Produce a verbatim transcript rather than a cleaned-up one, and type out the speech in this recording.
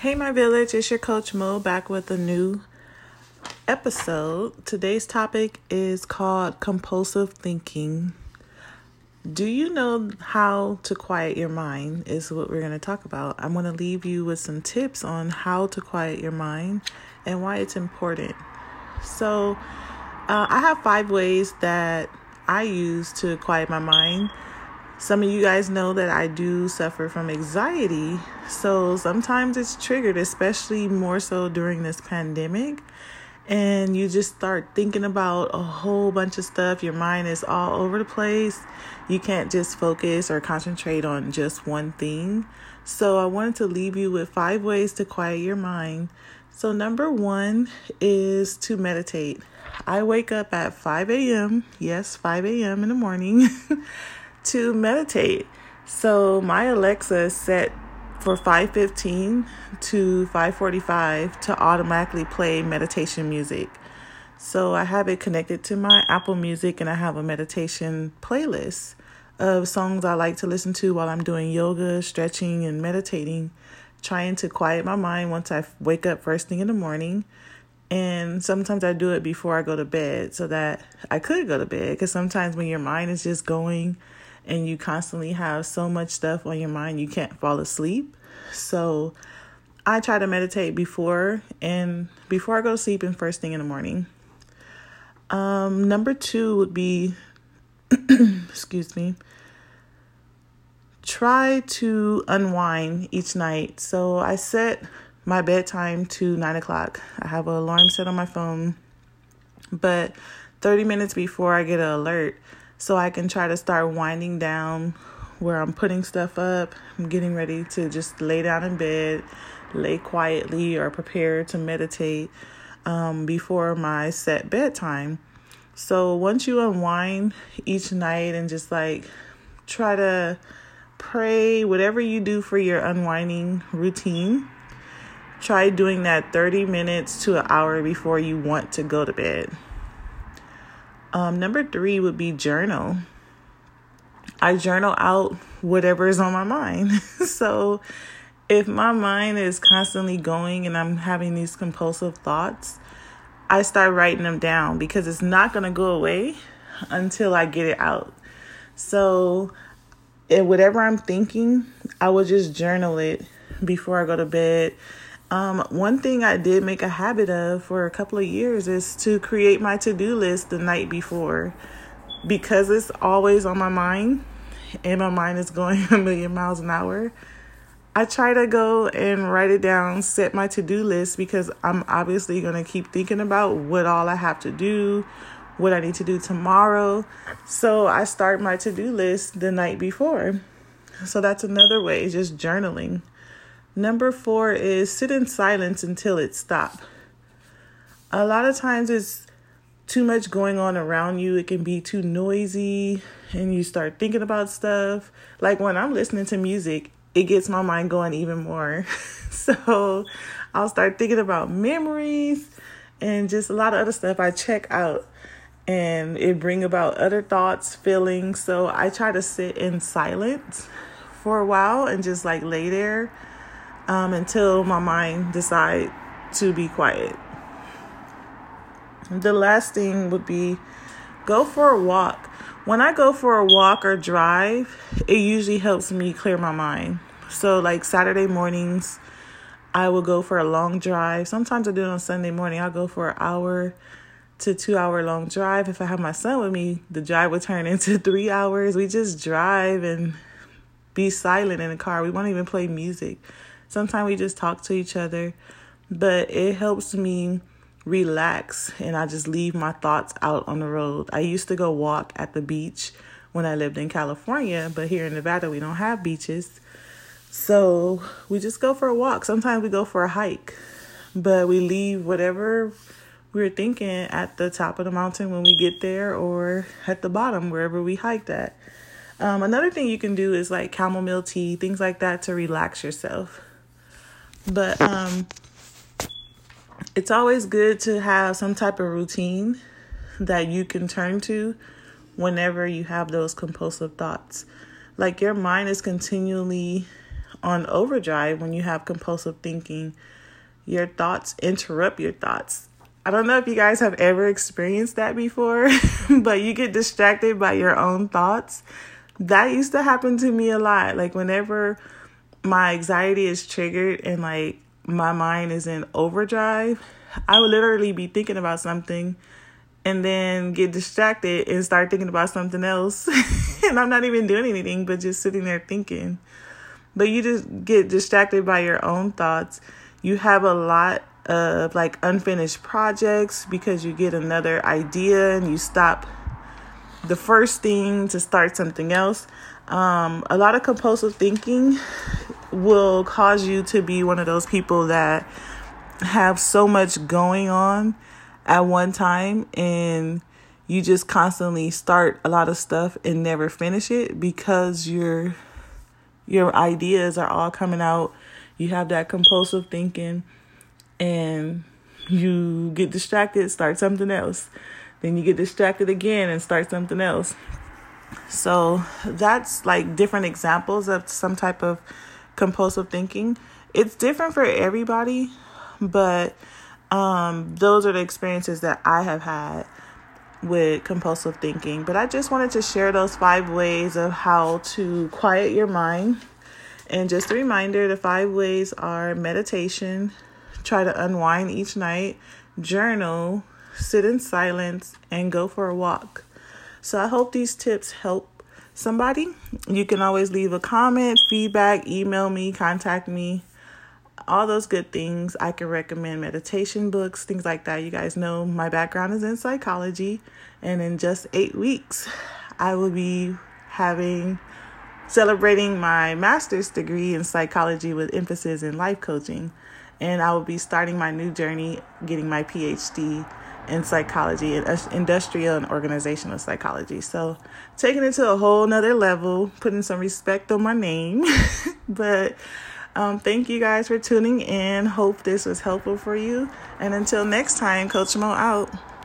Hey, my village, it's your Coach Mo back with a new episode. Today's topic is called compulsive thinking. Do you know how to quiet your mind is what we're going to talk about. I'm going to leave you with some tips on how to quiet your mind and why it's important. So uh, I have five ways that I use to quiet my mind. Some of you guys know that I do suffer from anxiety, so sometimes it's triggered, especially more so during this pandemic. And you just start thinking about a whole bunch of stuff. Your mind is all over the place. You can't just focus or concentrate on just one thing. So I wanted to leave you with five ways to quiet your mind. So number one is to meditate. I wake up at five a.m. Yes, five a.m. in the morning. To meditate. So my Alexa is set for five fifteen to five forty-five to automatically play meditation music. So I have it connected to my Apple Music, and I have a meditation playlist of songs I like to listen to while I'm doing yoga, stretching, and meditating, trying to quiet my mind once I wake up first thing in the morning. And sometimes I do it before I go to bed so that I could go to bed, because sometimes when your mind is just going and you constantly have so much stuff on your mind, you can't fall asleep. So I try to meditate before and before I go to sleep and first thing in the morning. Um, number two would be, excuse me, try to unwind each night. So I set my bedtime to nine o'clock. I have an alarm set on my phone, but thirty minutes before I get an alert, so I can try to start winding down, where I'm putting stuff up. I'm getting ready to just lay down in bed, lay quietly, or prepare to meditate um, before my set bedtime. So once you unwind each night and just like try to pray, whatever you do for your unwinding routine, try doing that thirty minutes to an hour before you want to go to bed. Um, number three would be journal. I journal out whatever is on my mind. So if my mind is constantly going and I'm having these compulsive thoughts, I start writing them down, because it's not going to go away until I get it out. So if whatever I'm thinking, I will just journal it before I go to bed. Um, one thing I did make a habit of for a couple of years is to create my to-do list the night before, because it's always on my mind and my mind is going a million miles an hour. I try to go and write it down, set my to-do list, because I'm obviously going to keep thinking about what all I have to do, what I need to do tomorrow. So I start my to-do list the night before. So that's another way, just journaling. Number four is sit in silence until it stops. A lot of times it's too much going on around you. It can be too noisy and you start thinking about stuff. Like when I'm listening to music, it gets my mind going even more. So I'll start thinking about memories and just a lot of other stuff I check out, and it brings about other thoughts, feelings. So I try to sit in silence for a while and just like lay there. Um, until my mind decide to be quiet. The last thing would be go for a walk. When I go for a walk or drive, it usually helps me clear my mind. So like Saturday mornings, I will go for a long drive. Sometimes I do it on Sunday morning. I'll go for an hour to two hour long drive. If I have my son with me, the drive will turn into three hours. We just drive and be silent in the car. We won't even play music. Sometimes we just talk to each other, but it helps me relax, and I just leave my thoughts out on the road. I used to go walk at the beach when I lived in California, but here in Nevada, we don't have beaches. So we just go for a walk. Sometimes we go for a hike, but we leave whatever we're thinking at the top of the mountain when we get there, or at the bottom, wherever we hiked at. Um, another thing you can do is like chamomile tea, things like that to relax yourself. But um, it's always good to have some type of routine that you can turn to whenever you have those compulsive thoughts. Like your mind is continually on overdrive when you have compulsive thinking. Your thoughts interrupt your thoughts. I don't know if you guys have ever experienced that before, but you get distracted by your own thoughts. That used to happen to me a lot. Like whenever my anxiety is triggered and like my mind is in overdrive, I would literally be thinking about something and then get distracted and start thinking about something else. And I'm not even doing anything, but just sitting there thinking. But you just get distracted by your own thoughts. You have a lot of like unfinished projects because you get another idea and you stop the first thing to start something else. Um, a lot of compulsive thinking will cause you to be one of those people that have so much going on at one time and you just constantly start a lot of stuff and never finish it because your your ideas are all coming out. You have that compulsive thinking and you get distracted, start something else. Then you get distracted again and start something else. So that's like different examples of some type of compulsive thinking. It's different for everybody, but um, those are the experiences that I have had with compulsive thinking. But I just wanted to share those five ways of how to quiet your mind. And just a reminder, the five ways are meditation, try to unwind each night, journal, sit in silence, and go for a walk. So I hope these tips help somebody. You can always leave a comment, feedback, email me, contact me, all those good things. I can recommend meditation books, things like that. You guys know my background is in psychology, and in just eight weeks, I will be having... celebrating my master's degree in psychology with emphasis in life coaching. And I will be starting my new journey, getting my P H D in psychology and industrial and organizational psychology. So taking it to a whole nother level, putting some respect on my name. But um, thank you guys for tuning in. Hope this was helpful for you. And until next time, Coach Mo out.